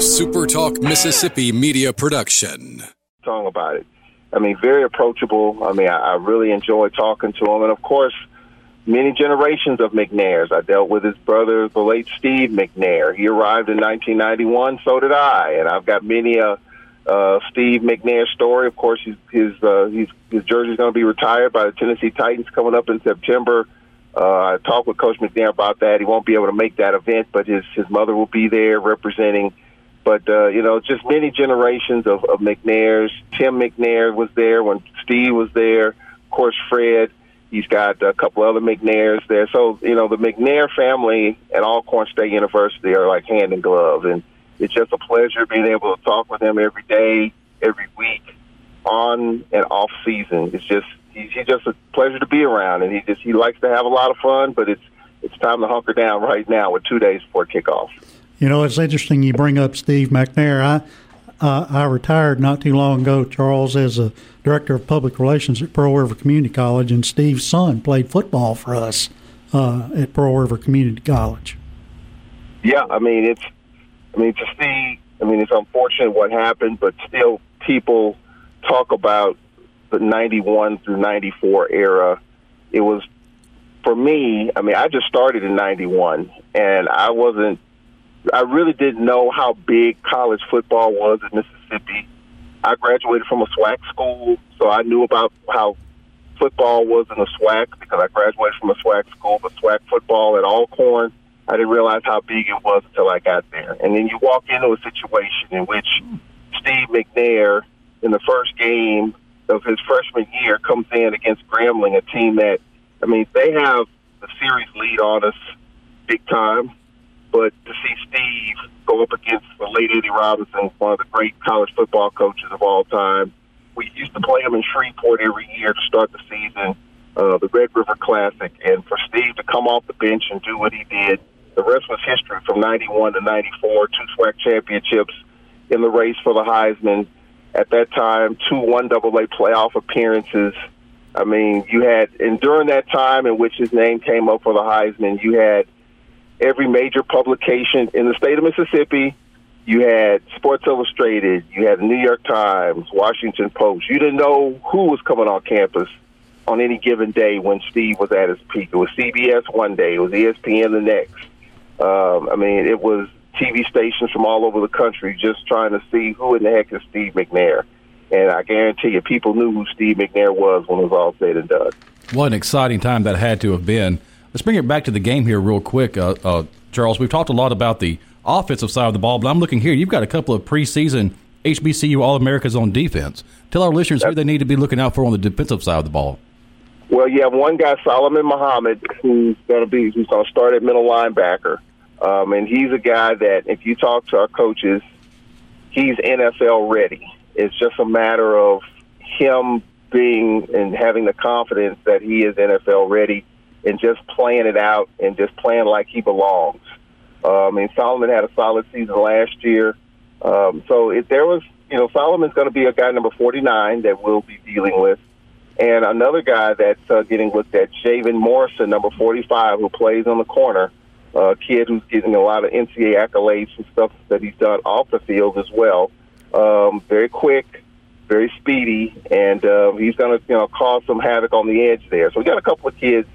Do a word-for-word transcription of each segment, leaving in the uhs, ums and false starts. SuperTalk Mississippi media production. Song about it. I mean, very approachable. I mean, I, I really enjoyed talking to him. And, of course, many generations of McNairs. I dealt with his brother, the late Steve McNair. He arrived in nineteen ninety-one, so did I. And I've got many a uh, uh, Steve McNair story. Of course, his, his, uh, his, his jersey is going to be retired by the Tennessee Titans coming up in September. Uh, I talked with Coach McNair about that. He won't be able to make that event, but his, his mother will be there representing. But, uh, you know, just many generations of, of McNairs. Tim McNair was there when Steve was there. Of course, Fred. He's got a couple other McNairs there. So, you know, the McNair family at Alcorn State University are like hand in glove. And it's just a pleasure being able to talk with him every day, every week, on and off season. It's just he's just a pleasure to be around. And he just he likes to have a lot of fun, but it's it's time to hunker down right now with two days before kickoff. You know, it's interesting you bring up Steve McNair. I uh, I retired not too long ago, Charles, as a director of public relations at Pearl River Community College, and Steve's son played football for us uh, at Pearl River Community College. Yeah, I mean it's, I mean to see, I mean it's unfortunate what happened, but still people talk about the ninety-one through ninety-four era. It was for me. I mean, I just started in ninety-one, and I wasn't. I really didn't know how big college football was in Mississippi. I graduated from a SWAC school, so I knew about how football was in a SWAC because I graduated from a SWAC school, but SWAC football at Alcorn, I didn't realize how big it was until I got there. And then you walk into a situation in which Steve McNair, in the first game of his freshman year, comes in against Grambling, a team that, I mean, they have the series lead on us big time. But to see Steve go up against the late Eddie Robinson, one of the great college football coaches of all time. We used to play him in Shreveport every year to start the season, uh, the Red River Classic. And for Steve to come off the bench and do what he did, the rest was history from ninety-one to ninety-four, two SWAC championships in the race for the Heisman. At that time, two one double A playoff appearances. I mean, you had, and during that time in which his name came up for the Heisman, you had every major publication in the state of Mississippi. You had Sports Illustrated, you had the New York Times, Washington Post. You didn't know who was coming on campus on any given day when Steve was at his peak. It was C B S one day, it was E S P N the next. Um, I mean, it was T V stations from all over the country just trying to see who in the heck is Steve McNair. And I guarantee you, people knew who Steve McNair was when it was all said and done. What an exciting time that had to have been. Let's bring it back to the game here real quick, uh, uh, Charles. We've talked a lot about the offensive side of the ball, but I'm looking here. You've got a couple of preseason H B C U All-Americas on defense. Tell our listeners who they need to be looking out for on the defensive side of the ball. Well, you have one guy, Solomon Muhammad, who's going to be who's going to start at middle linebacker, um, and he's a guy that if you talk to our coaches, he's N F L ready. It's just a matter of him being and having the confidence that he is N F L ready. And just playing it out and just playing like he belongs. Uh, I mean, Solomon had a solid season last year. Um, so if there was, you know, Solomon's going to be a guy number forty-nine that we'll be dealing with. And another guy that's uh, getting looked at, Shaven Morrison, number forty-five, who plays on the corner, a uh, kid who's getting a lot of N C A A accolades and stuff that he's done off the field as well. Um, very quick. Very speedy. And uh, he's going to, you know, cause some havoc on the edge there. So we got a couple of kids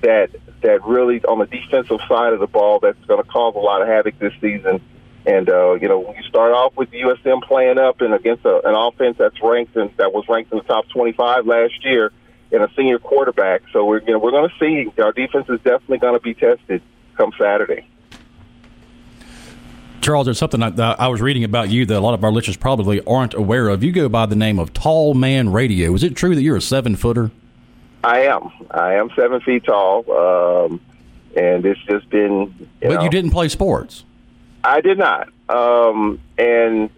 that that really on the defensive side of the ball that's going to cause a lot of havoc this season. And uh, you know, when you start off with U S M playing up and against a, an offense that's ranked in, that was ranked in the top twenty-five last year, and a senior quarterback, so we're you know we're going to see our defense is definitely going to be tested come Saturday. Charles, there's something I, uh, I was reading about you that a lot of our listeners probably aren't aware of. You go by the name of Tall Man Radio. Is it true that you're a seven footer? I am. I am seven feet tall, um, and it's just been. You but know, you didn't play sports. I did not, um, and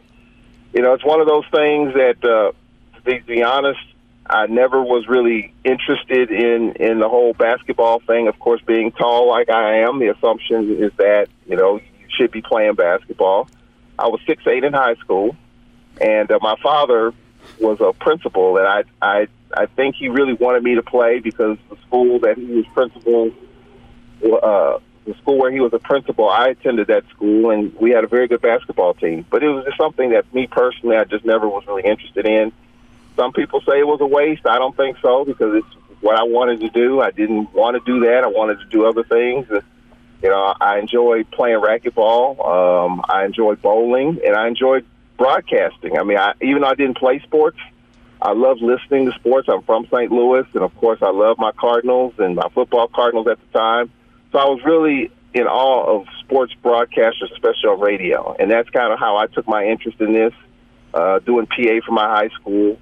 you know it's one of those things that, uh, to be, to be honest, I never was really interested in in the whole basketball thing. Of course, being tall like I am, the assumption is that you know you should be playing basketball. I was six eight in high school, and uh, my father was a principal, and I I. I think he really wanted me to play because the school that he was principal uh, the school where he was a principal, I attended that school, and we had a very good basketball team. But it was just something that me personally, I just never was really interested in. Some people say it was a waste. I don't think so, because it's what I wanted to do. I didn't want to do that. I wanted to do other things. You know, I enjoyed playing racquetball. Um, I enjoyed bowling, and I enjoyed broadcasting. I mean, I, even though I didn't play sports, I love listening to sports. I'm from Saint Louis, and, of course, I love my Cardinals and my football Cardinals at the time. So I was really in awe of sports broadcasters, especially on radio. And that's kind of how I took my interest in this, uh, doing P A for my high school.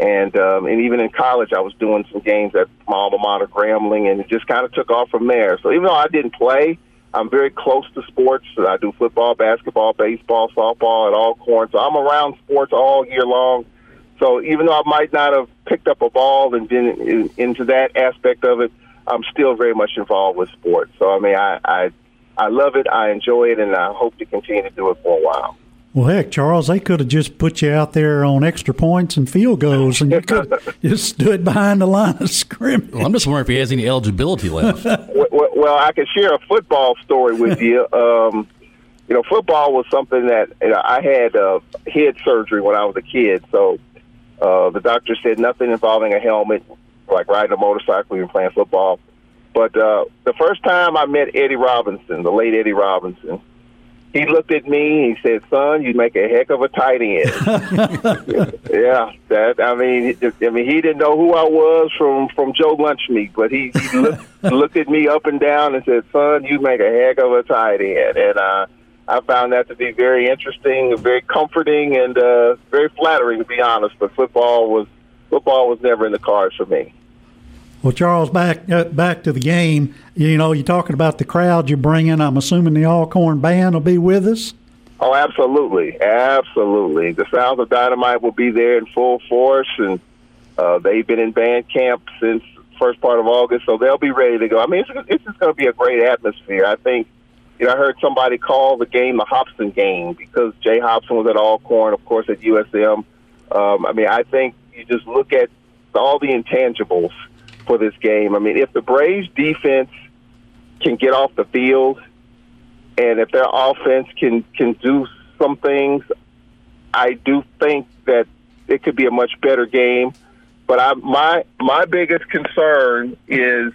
And um, and even in college, I was doing some games at my alma mater, Grambling, and it just kind of took off from there. So even though I didn't play, I'm very close to sports. I do football, basketball, baseball, softball at Alcorn. So I'm around sports all year long. So even though I might not have picked up a ball and been in, into that aspect of it, I'm still very much involved with sports. So, I mean, I, I I love it, I enjoy it, and I hope to continue to do it for a while. Well, heck, Charles, they could have just put you out there on extra points and field goals, and you could have just stood behind the line of scrimmage. Well, I'm just wondering if he has any eligibility left. well, well, I can share a football story with you. Um, you know, football was something that, you know, I had uh, head surgery when I was a kid, so uh, the doctor said nothing involving a helmet, like riding a motorcycle and playing football. But uh, the first time I met Eddie Robinson, the late Eddie Robinson, he looked at me and he said, "Son, you make a heck of a tight end." yeah, that I mean, I mean, he didn't know who I was from, from Joe Lunchmeat, but he, he looked, looked at me up and down and said, "Son, you make a heck of a tight end." And uh, I found that to be very interesting, very comforting, and uh, very flattering, to be honest. But football was football was never in the cards for me. Well, Charles, back uh, back to the game. You know, you're talking about the crowd you're bringing. I'm assuming the Alcorn band will be with us? Oh, absolutely. Absolutely. The Sounds of Dynamite will be there in full force, and uh, they've been in band camp since first part of August, so they'll be ready to go. I mean, it's, it's just going to be a great atmosphere. I think, you know, I heard somebody call the game the Hopson game because Jay Hopson was at Alcorn, of course, at U S M. Um, I mean, I think you just look at all the intangibles for this game. I mean, if the Braves' defense can get off the field and if their offense can, can do some things, I do think that it could be a much better game. But I, my my biggest concern is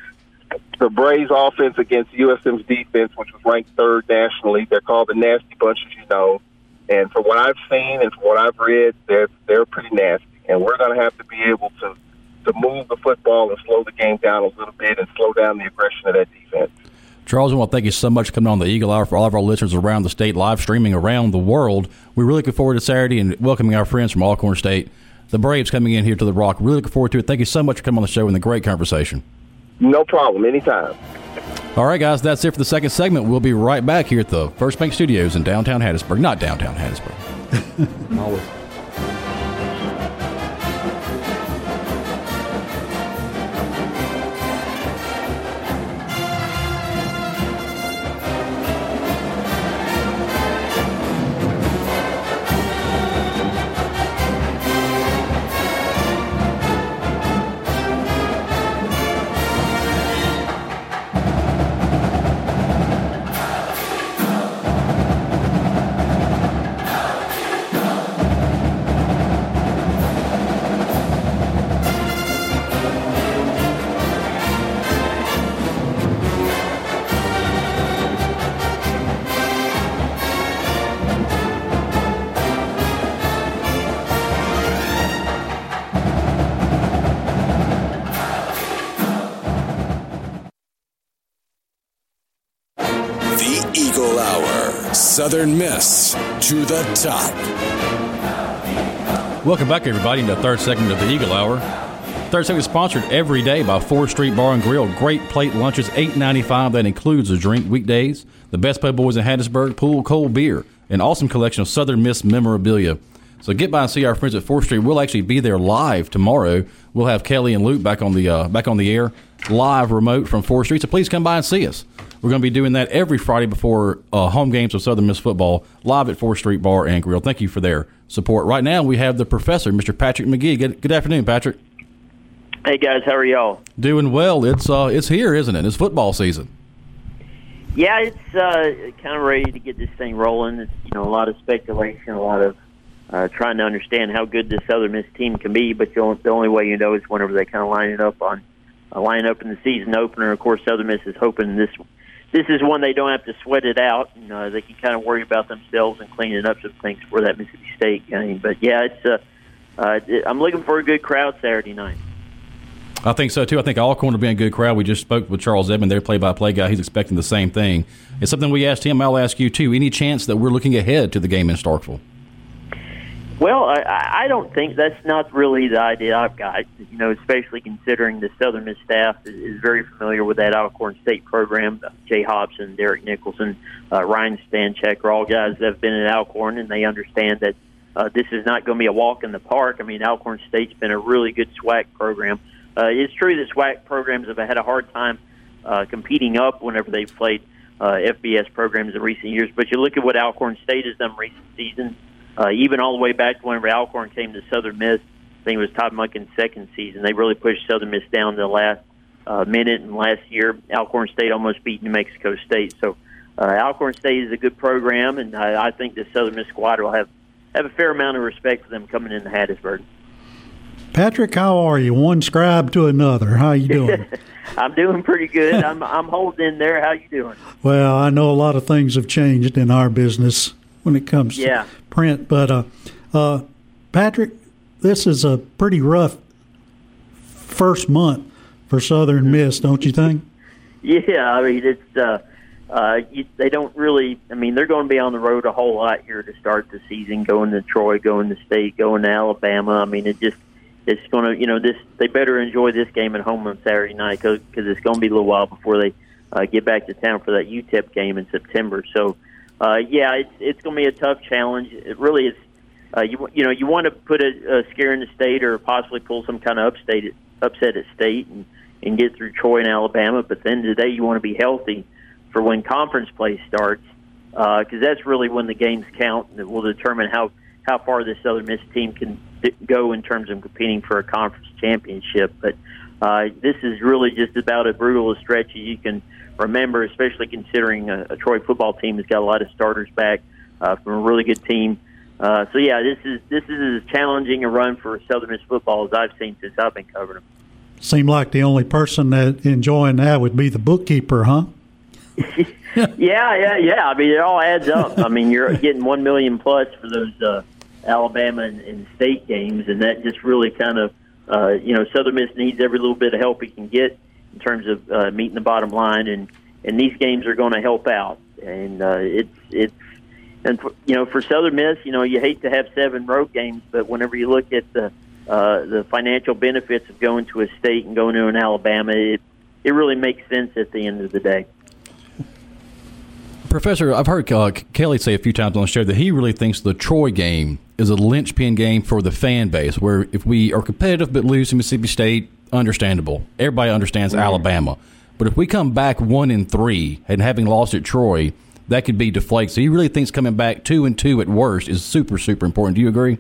the Braves' offense against U S M's defense, which was ranked third nationally. They're called the Nasty Bunch, as you know. And from what I've seen and from what I've read, they're, they're pretty nasty. And we're going to have to be able to to move the football and slow the game down a little bit and slow down the aggression of that defense. Charles, I want to thank you so much for coming on the Eagle Hour. For all of our listeners around the state, live streaming around the world, we really look forward to Saturday and welcoming our friends from Alcorn State, the Braves, coming in here to the Rock. Really looking forward to it. Thank you so much for coming on the show and the great conversation. No problem. Anytime. All right, guys, that's it for the second segment. We'll be right back here at the First Bank Studios in downtown Hattiesburg. Not downtown Hattiesburg. Always. Southern Miss to the top. Welcome back, everybody, to the third segment of the Eagle Hour. Third segment is sponsored every day by fourth Street Bar and Grill. Great plate lunches, eight dollars and ninety-five cents. That includes a drink weekdays, the best paid boys in Hattiesburg, pool, cold beer, an awesome collection of Southern Miss memorabilia. So get by and see our friends at fourth Street. We'll actually be there live tomorrow. We'll have Kelly and Luke back on the uh, back on the air, live remote from fourth Street. So please come by and see us. We're going to be doing that every Friday before uh, home games of Southern Miss football, live at fourth Street Bar and Grill. Thank you for their support. Right now, we have the professor, Mister Patrick McGee. Good, good afternoon, Patrick. Hey, guys. How are y'all? Doing well. It's uh, it's here, isn't it? It's football season. Yeah, it's uh, kind of ready to get this thing rolling. It's, you know, a lot of speculation, a lot of uh, trying to understand how good this Southern Miss team can be. But the only, the only way you know is whenever they kind of line it up on uh, line up in the season opener. Of course, Southern Miss is hoping this this is one they don't have to sweat it out. You know, they can kind of worry about themselves and cleaning up some things for that Mississippi State game. But yeah, it's uh, uh, I'm looking for a good crowd Saturday night. I think so, too. I think Alcorn will be a good crowd. We just spoke with Charles Edmond, their play-by-play guy. He's expecting the same thing. It's something we asked him. I'll ask you, too. Any chance that we're looking ahead to the game in Starkville? Well, I, I don't think that's not really the idea I've got, you know, especially considering the Southern Miss staff is, is very familiar with that Alcorn State program. Jay Hopson, Derek Nicholson, uh, Ryan Stanchek are all guys that have been at Alcorn, and they understand that uh, this is not going to be a walk in the park. I mean, Alcorn State's been a really good SWAC program. Uh, it's true that SWAC programs have had a hard time uh, competing up whenever they've played uh, F B S programs in recent years. But you look at what Alcorn State has done recent seasons, uh, even all the way back to whenever Alcorn came to Southern Miss. I think it was Todd Munkin's second season. They really pushed Southern Miss down to the last uh, minute, and last year Alcorn State almost beat New Mexico State. So uh, Alcorn State is a good program, and I, I think the Southern Miss squad will have, have a fair amount of respect for them coming into Hattiesburg. Patrick, how are you? One scribe to another. How you doing? I'm doing pretty good. I'm I'm holding in there. How you doing? Well, I know a lot of things have changed in our business when it comes yeah. to print. But, uh, uh, Patrick, this is a pretty rough first month for Southern Miss, don't you think? Yeah, I mean, it's uh, uh, you, they don't really – I mean, they're going to be on the road a whole lot here to start the season, going to Troy, going to State, going to Alabama. I mean, it just – It's going to, you know, this. They better enjoy this game at home on Saturday night because it's going to be a little while before they uh, get back to town for that U T E P game in September. So, uh, yeah, it's it's going to be a tough challenge. It really is. Uh, you you know, you want to put a, a scare in the state or possibly pull some kind of upstate upset at state and, and get through Troy and Alabama. But at the end of the day, you want to be healthy for when conference play starts because uh, that's really when the games count and it will determine how. how far this Southern Miss team can go in terms of competing for a conference championship. But uh, this is really just about as brutal a stretch as you can remember, especially considering a, a Troy football team has got a lot of starters back uh, from a really good team. Uh, so, yeah, this is this is as challenging a run for Southern Miss football as I've seen since I've been covering them. Seemed like the only person that enjoying that would be the bookkeeper, huh? yeah, yeah, yeah. I mean, it all adds up. I mean, you're getting one million plus for those uh, Alabama and, and state games, and that just really kind of, uh, you know, Southern Miss needs every little bit of help it can get in terms of uh, meeting the bottom line, and, and these games are going to help out. And uh, it's it's and for, you know, for Southern Miss, you know, you hate to have seven road games, but whenever you look at the uh, the financial benefits of going to a state and going to an Alabama, it it really makes sense at the end of the day. Professor, I've heard uh, Kelly say a few times on the show that he really thinks the Troy game is a linchpin game for the fan base, where if we are competitive but lose to Mississippi State, understandable. Everybody understands mm-hmm. Alabama. But if we come back one and three and having lost at Troy, that could be deflated. So he really thinks coming back two and two at worst is super, super important. Do you agree?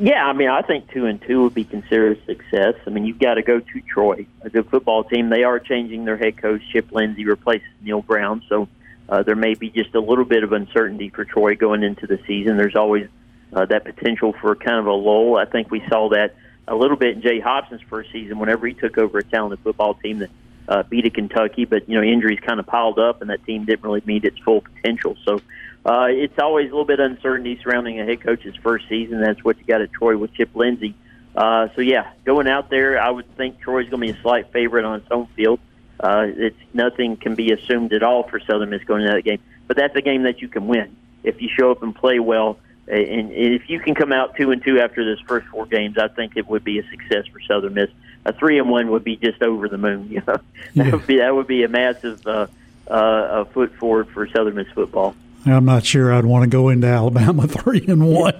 Yeah, I mean, I think two and two would be considered a success. I mean, you've got to go to Troy. A good football team, they are changing their head coach. Chip Lindsey replaces Neil Brown, so Uh, there may be just a little bit of uncertainty for Troy going into the season. There's always uh, that potential for kind of a lull. I think we saw that a little bit in Jay Hopson's first season whenever he took over a talented football team that uh, beat a Kentucky, but, you know, injuries kind of piled up and that team didn't really meet its full potential. So uh, it's always a little bit of uncertainty surrounding a head coach's first season. That's what you got at Troy with Chip Lindsey. Uh, so, yeah, going out there, I would think Troy's going to be a slight favorite on its own field. Uh, it's nothing can be assumed at all for Southern Miss going into that game, but that's a game that you can win if you show up and play well. And, and if you can come out two and two after this first four games, I think it would be a success for Southern Miss. A three and one would be just over the moon. You know, yeah. that would be that would be a massive uh, uh, a foot forward for Southern Miss football. I'm not sure I'd want to go into Alabama three and one.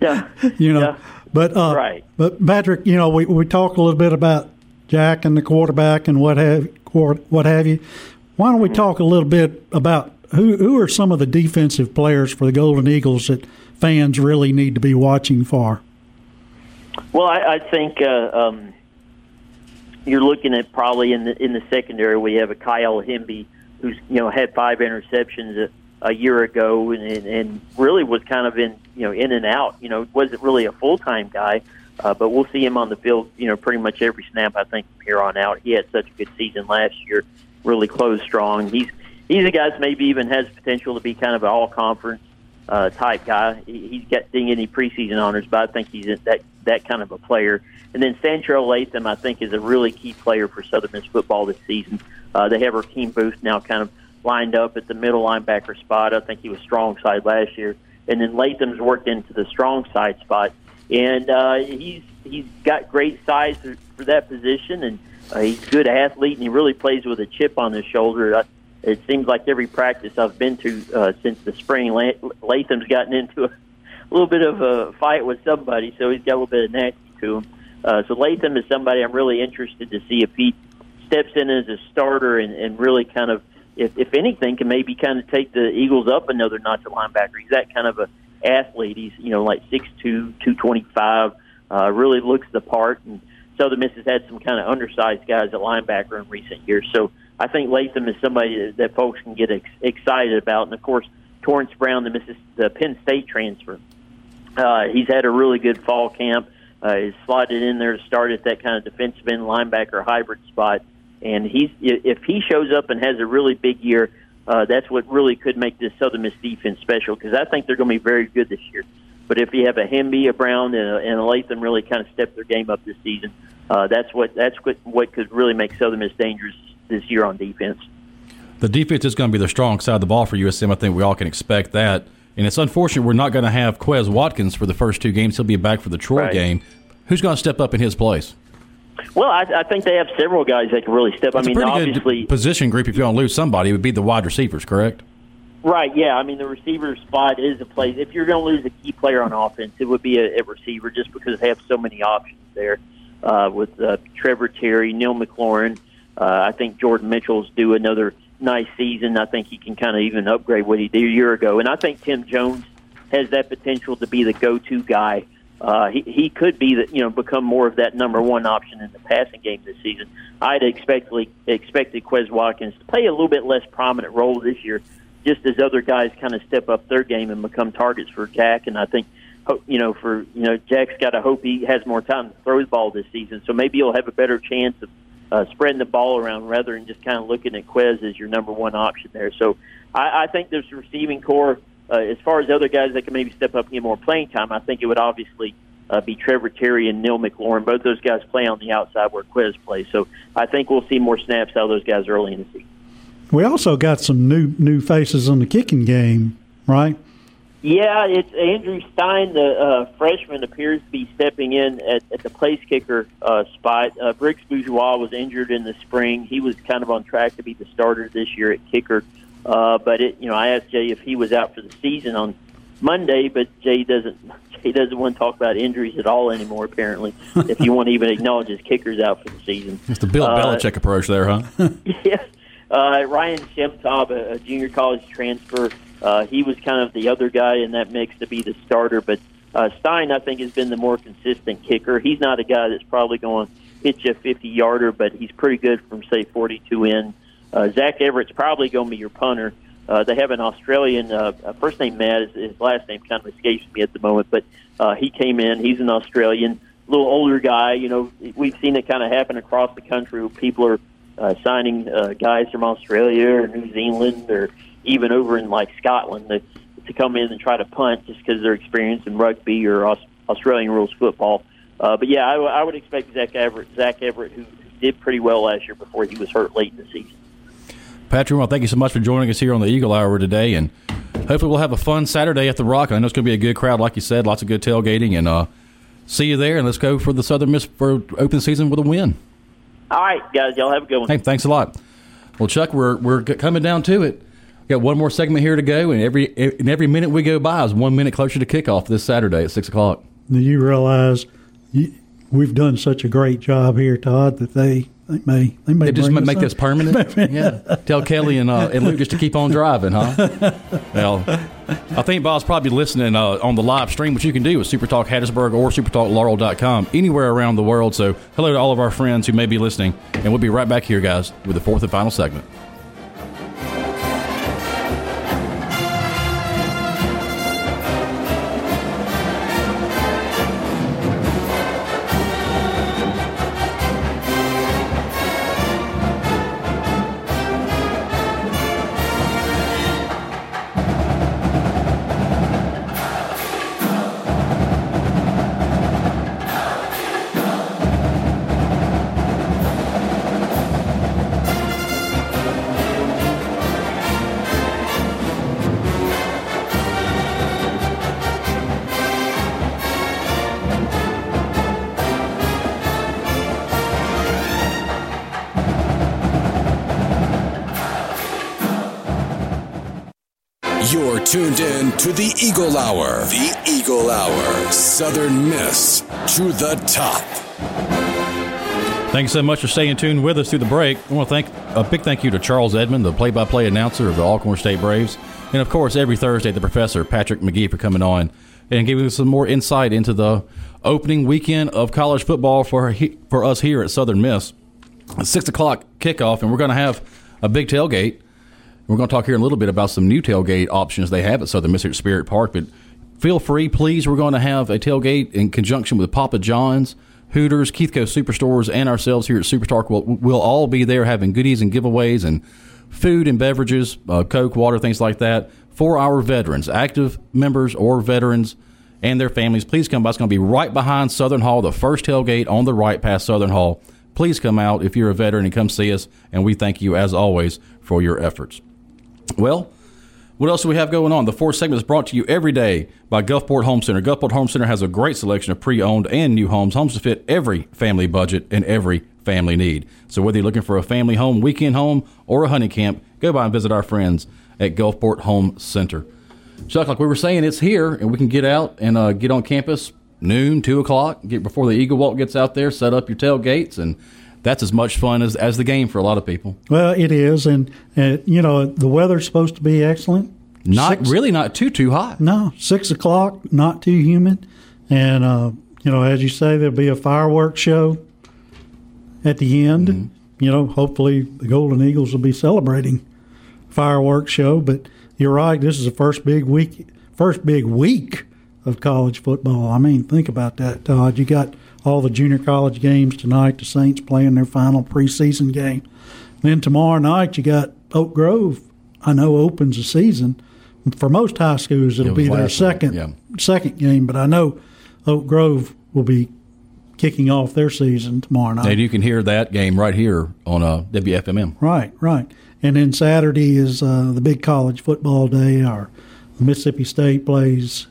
Yeah, you know, yeah. but uh, right. But Patrick, you know, we we talk a little bit about Jack and the quarterback and what have what have you. Why don't we talk a little bit about who who are some of the defensive players for the Golden Eagles that fans really need to be watching for? Well, I, I think uh, um, you're looking at probably in the in the secondary we have a Kyle Hemby who's you know had five interceptions a, a year ago, and, and, and really was kind of in you know in and out. You know, wasn't really a full time guy, uh, but we'll see him on the field. You know, pretty much every snap, I think, from here on out. He had such a good season last year, really closed strong. He's he's a guy that maybe even has potential to be kind of an all conference uh, type guy. He, he's got didn't get any preseason honors, but I think he's that that kind of a player. And then Santrell Latham, I think, is a really key player for Southern Miss football this season. Uh, they have Rakeem Booth now kind of lined up at the middle linebacker spot. I think he was strong side last year. And then Latham's worked into the strong side spot. And uh, he's he's got great size for, for that position, and uh, he's a good athlete, and he really plays with a chip on his shoulder. I, it seems like every practice I've been to uh, since the spring, Latham's gotten into a little bit of a fight with somebody, so he's got a little bit of nasty to him. Uh, so Latham is somebody I'm really interested to see if he steps in as a starter and, and really kind of, if, if anything, can maybe kind of take the Eagles up another notch at linebacker. He's that kind of a athlete. He's, you know, like six two, two twenty-five, uh, really looks the part. And Southern Miss has had some kind of undersized guys at linebacker in recent years. So I think Latham is somebody that folks can get ex- excited about. And, of course, Torrance Brown, the, Missis- the Penn State transfer, uh, he's had a really good fall camp. Uh, he's slotted in there to start at that kind of defensive end linebacker hybrid spot. And he's if he shows up and has a really big year, uh, that's what really could make this Southern Miss defense special, because I think they're going to be very good this year. But if you have a Hemby, a Brown, and a, and a Latham really kind of step their game up this season, uh, that's what that's what, what could really make Southern Miss dangerous this year on defense. The defense is going to be the strong side of the ball for U S M. I think we all can expect that. And it's unfortunate we're not going to have Quez Watkins for the first two games. He'll be back for the Troy right. game. Who's going to step up in his place? Well, I, I think they have several guys that can really step. That's I mean, a pretty obviously, good position group. If you're going to lose somebody, it would be the wide receivers, correct? Right. Yeah. I mean, the receiver spot is a place. If you're going to lose a key player on offense, it would be a, a receiver, just because they have so many options there uh, with uh, Trevor Terry, Neil McLaurin. Uh, I think Jordan Mitchell's due another nice season. I think he can kind of even upgrade what he did a year ago. And I think Tim Jones has that potential to be the go-to guy. Uh, he, he could be the, you know, become more of that number one option in the passing game this season. I'd expect, expected Quez Watkins to play a little bit less prominent role this year, just as other guys kind of step up their game and become targets for Jack. And I think, you know, for you know, Jack's got to hope he has more time to throw the ball this season, so maybe he'll have a better chance of Uh, spreading the ball around rather than just kind of looking at Quez as your number one option there. So I, I think there's a receiving core. Uh, as far as other guys that can maybe step up and get more playing time, I think it would obviously uh, be Trevor Terry and Neil McLaurin. Both those guys play on the outside where Quez plays. So I think we'll see more snaps out of those guys early in the season. We also got some new new faces in the kicking game, right? Yeah, it's Andrew Stein, the uh, freshman, appears to be stepping in at, at the place kicker uh, spot. Uh, Briggs Bourgeois was injured in the spring. He was kind of on track to be the starter this year at kicker. Uh, but it, you know, I asked Jay if he was out for the season on Monday, but Jay doesn't. Jay doesn't want to talk about injuries at all anymore. Apparently, if you want to even acknowledge his kicker's out for the season, it's the Bill uh, Belichick approach there, huh? yeah. Uh, Ryan Shemtob, a, a junior college transfer. Uh, he was kind of the other guy in that mix to be the starter, but uh, Stein, I think, has been the more consistent kicker. He's not a guy that's probably going to hit you a fifty-yarder, but he's pretty good from, say, forty-two in. Uh, Zach Everett's probably going to be your punter. Uh, they have an Australian, uh, first name Matt, his last name kind of escapes me at the moment, but uh, he came in. He's an Australian, a little older guy. You know, we've seen it kind of happen across the country where people are uh, signing uh, guys from Australia or New Zealand or even over in, like, Scotland, to, to come in and try to punt just because they're experienced in rugby or Aus- Australian rules football. Uh, but, yeah, I, w- I would expect Zach Everett, Zach Everett, who did pretty well last year before he was hurt late in the season. Patrick, well, thank you so much for joining us here on the Eagle Hour today, and hopefully we'll have a fun Saturday at the Rock. I know it's going to be a good crowd, like you said, lots of good tailgating, and uh, see you there, and let's go for the Southern Miss for open season with a win. All right, guys, y'all have a good one. Hey, thanks a lot. Well, Chuck, we're we're coming down to it. Got one more segment here to go, and every and every minute we go by is one minute closer to kickoff this Saturday at six o'clock. Do you realize you, we've done such a great job here, Todd, that they they may they may they just make this permanent? Yeah, tell Kelly and uh, and Luke just to keep on driving, huh? Well, I think Bob's probably listening uh, on the live stream, which you can do with SuperTalk Hattiesburg or SuperTalk Laurel dot com anywhere around the world. So hello to all of our friends who may be listening, and we'll be right back here, guys, with the fourth and final segment. You're tuned in to the Eagle Hour. The Eagle Hour. Southern Miss to the top. Thanks so much for staying tuned with us through the break. I want to thank a big thank you to Charles Edmond, the play-by-play announcer of the Alcorn State Braves. And, of course, every Thursday, the professor, Patrick McGee, for coming on and giving us some more insight into the opening weekend of college football for for us here at Southern Miss. It's six o'clock kickoff, and we're going to have a big tailgate. We're going to talk here in a little bit about some new tailgate options they have at Southern Miss at Spirit Park. But feel free, please. We're going to have a tailgate in conjunction with Papa John's, Hooters, Keithco Superstores, and ourselves here at Superstark. We'll, we'll all be there having goodies and giveaways and food and beverages, uh, Coke, water, things like that, for our veterans, active members or veterans and their families. Please come by. It's going to be right behind Southern Hall, the first tailgate on the right past Southern Hall. Please come out if you're a veteran and come see us, and we thank you, as always, for your efforts. Well, what else do we have going on? The fourth segment is brought to you every day by Gulfport Home Center. Gulfport Home Center has a great selection of pre-owned and new homes, homes to fit every family budget and every family need. So whether you're looking for a family home, weekend home, or a hunting camp, go by and visit our friends at Gulfport Home Center. Chuck, like we were saying, it's here, and we can get out and uh, get on campus noon, two o'clock, get before the Eagle Walk gets out there, set up your tailgates, and that's as much fun as, as the game for a lot of people. Well, it is, and, and you know, the weather's supposed to be excellent. Not six, really not too, too hot. No, six o'clock, not too humid, and, uh, you know, as you say, there'll be a fireworks show at the end. Mm-hmm. You know, hopefully the Golden Eagles will be celebrating fireworks show, but you're right, this is the first big week, first big week of college football. I mean, think about that, Todd. You got all the junior college games tonight, the Saints playing their final preseason game. Then tomorrow night you got Oak Grove, I know, opens the season. For most high schools it'll it be their second yeah. second game, but I know Oak Grove will be kicking off their season tomorrow night. And you can hear that game right here on uh, W F M M. Right, right. And then Saturday is uh, the big college football day. Our Mississippi State plays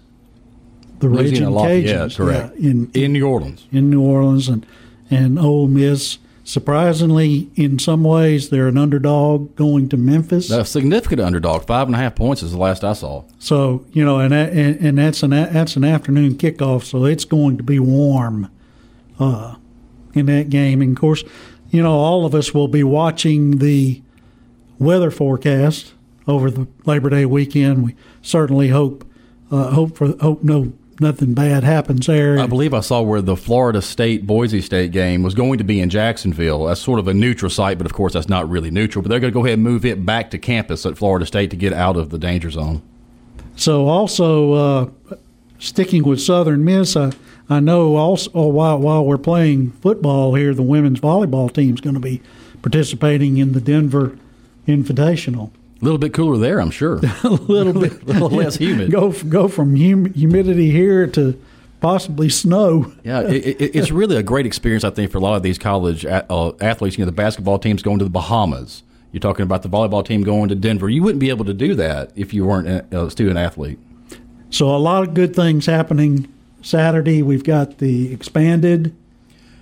the Raging Cajuns, yeah, correct. Yeah, in, in New Orleans. In New Orleans, and, and Ole Miss, surprisingly, in some ways, they're an underdog going to Memphis. A significant underdog, five and a half points is the last I saw. So, you know, and that, and, and that's an that's an afternoon kickoff, so it's going to be warm uh, in that game. And, of course, you know, all of us will be watching the weather forecast over the Labor Day weekend. We certainly hope uh, hope for hope no nothing bad happens there. I believe I saw where the Florida State Boise State game was going to be in Jacksonville. That's sort of a neutral site, but of course that's not really neutral. But they're going to go ahead and move it back to campus at Florida State to get out of the danger zone. So also uh, sticking with Southern Miss, I, I know also while while we're playing football here, the women's volleyball team is going to be participating in the Denver Invitational. A little bit cooler there, I'm sure. a little bit a little less humid. Go go from hum- humidity here to possibly snow. Yeah, it, it, it's really a great experience, I think, for a lot of these college a- uh, athletes. You know, the basketball team's going to the Bahamas. You're talking about the volleyball team going to Denver. You wouldn't be able to do that if you weren't a, a student athlete. So a lot of good things happening Saturday. We've got the expanded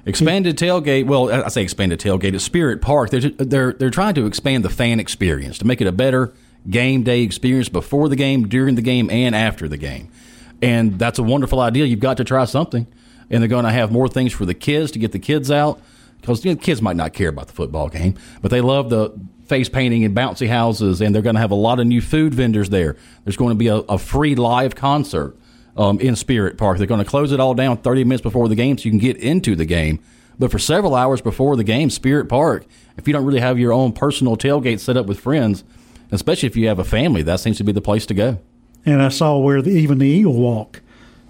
Expanded tailgate. Well, I say expanded tailgate at Spirit Park. They're they're they're trying to expand the fan experience to make it a better game day experience before the game, during the game, and after the game. And that's a wonderful idea. You've got to try something. And they're going to have more things for the kids to get the kids out, because you know, kids might not care about the football game, but they love the face painting and bouncy houses. And they're going to have a lot of new food vendors there. There's going to be a, a free live concert Um, in Spirit Park. They're going to close it all down thirty minutes before the game so you can get into the game. But for several hours before the game, Spirit Park, if you don't really have your own personal tailgate set up with friends, especially if you have a family, that seems to be the place to go. And I saw where the, even the Eagle Walk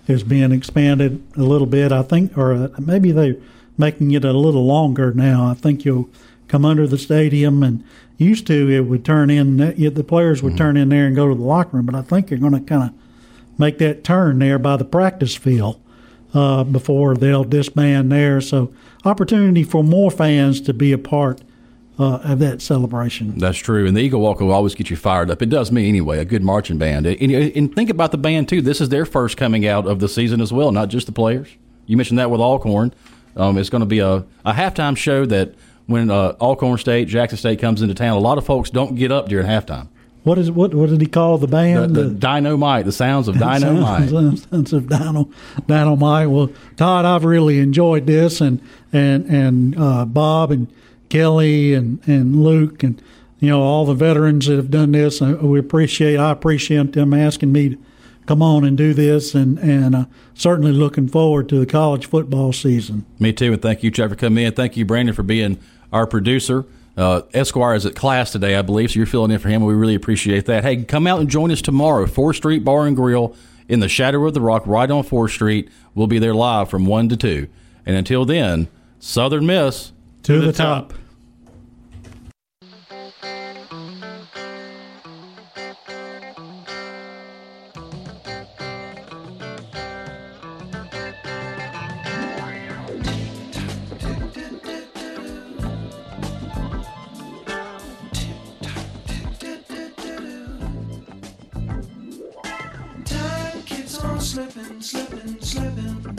is being expanded a little bit, I think, or maybe they're making it a little longer now. I think you'll come under the stadium, and used to it would turn in, the players would mm-hmm. turn in there and go to the locker room, but I think you're going to kind of make that turn there by the practice field uh, before they'll disband there. So opportunity for more fans to be a part uh, of that celebration. That's true. And the Eagle Walk will always get you fired up. It does me anyway, a good marching band. And, and think about the band, too. This is their first coming out of the season as well, not just the players. You mentioned that with Alcorn. Um, it's going to be a, a halftime show that when uh, Alcorn State, Jackson State comes into town, a lot of folks don't get up during halftime. What is what? What did he call the band? The, the, the Dynamite. The sounds of dynamite. Sounds, sounds of dino, dynamite. Well, Todd, I've really enjoyed this, and and and uh, Bob and Kelly and, and Luke and you know all the veterans that have done this. We appreciate. I appreciate them asking me to come on and do this, and and uh, certainly looking forward to the college football season. Me too, and thank you, Trevor, for coming in. Thank you, Brandon, for being our producer. Uh, Esquire is at class today, I believe, so you're filling in for him. We really appreciate that. Hey, come out and join us tomorrow, fourth Street Bar and Grill in the shadow of the rock right on fourth Street. We'll be there live from one to two. And until then, Southern Miss to, to the, the top. top. Slipping, slipping, slipping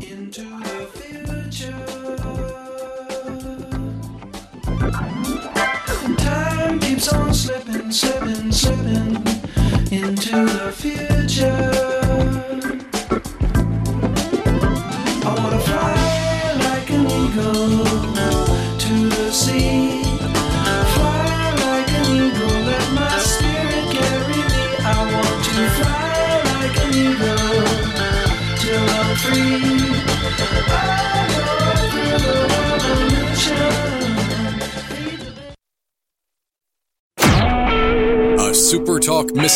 into the future. Time keeps on slipping, slipping, slipping into the future. I wanna fly like an eagle to the sea. Fly like an eagle, let my spirit carry me. I want to fly. Free. I go through the revolution. A SuperTalk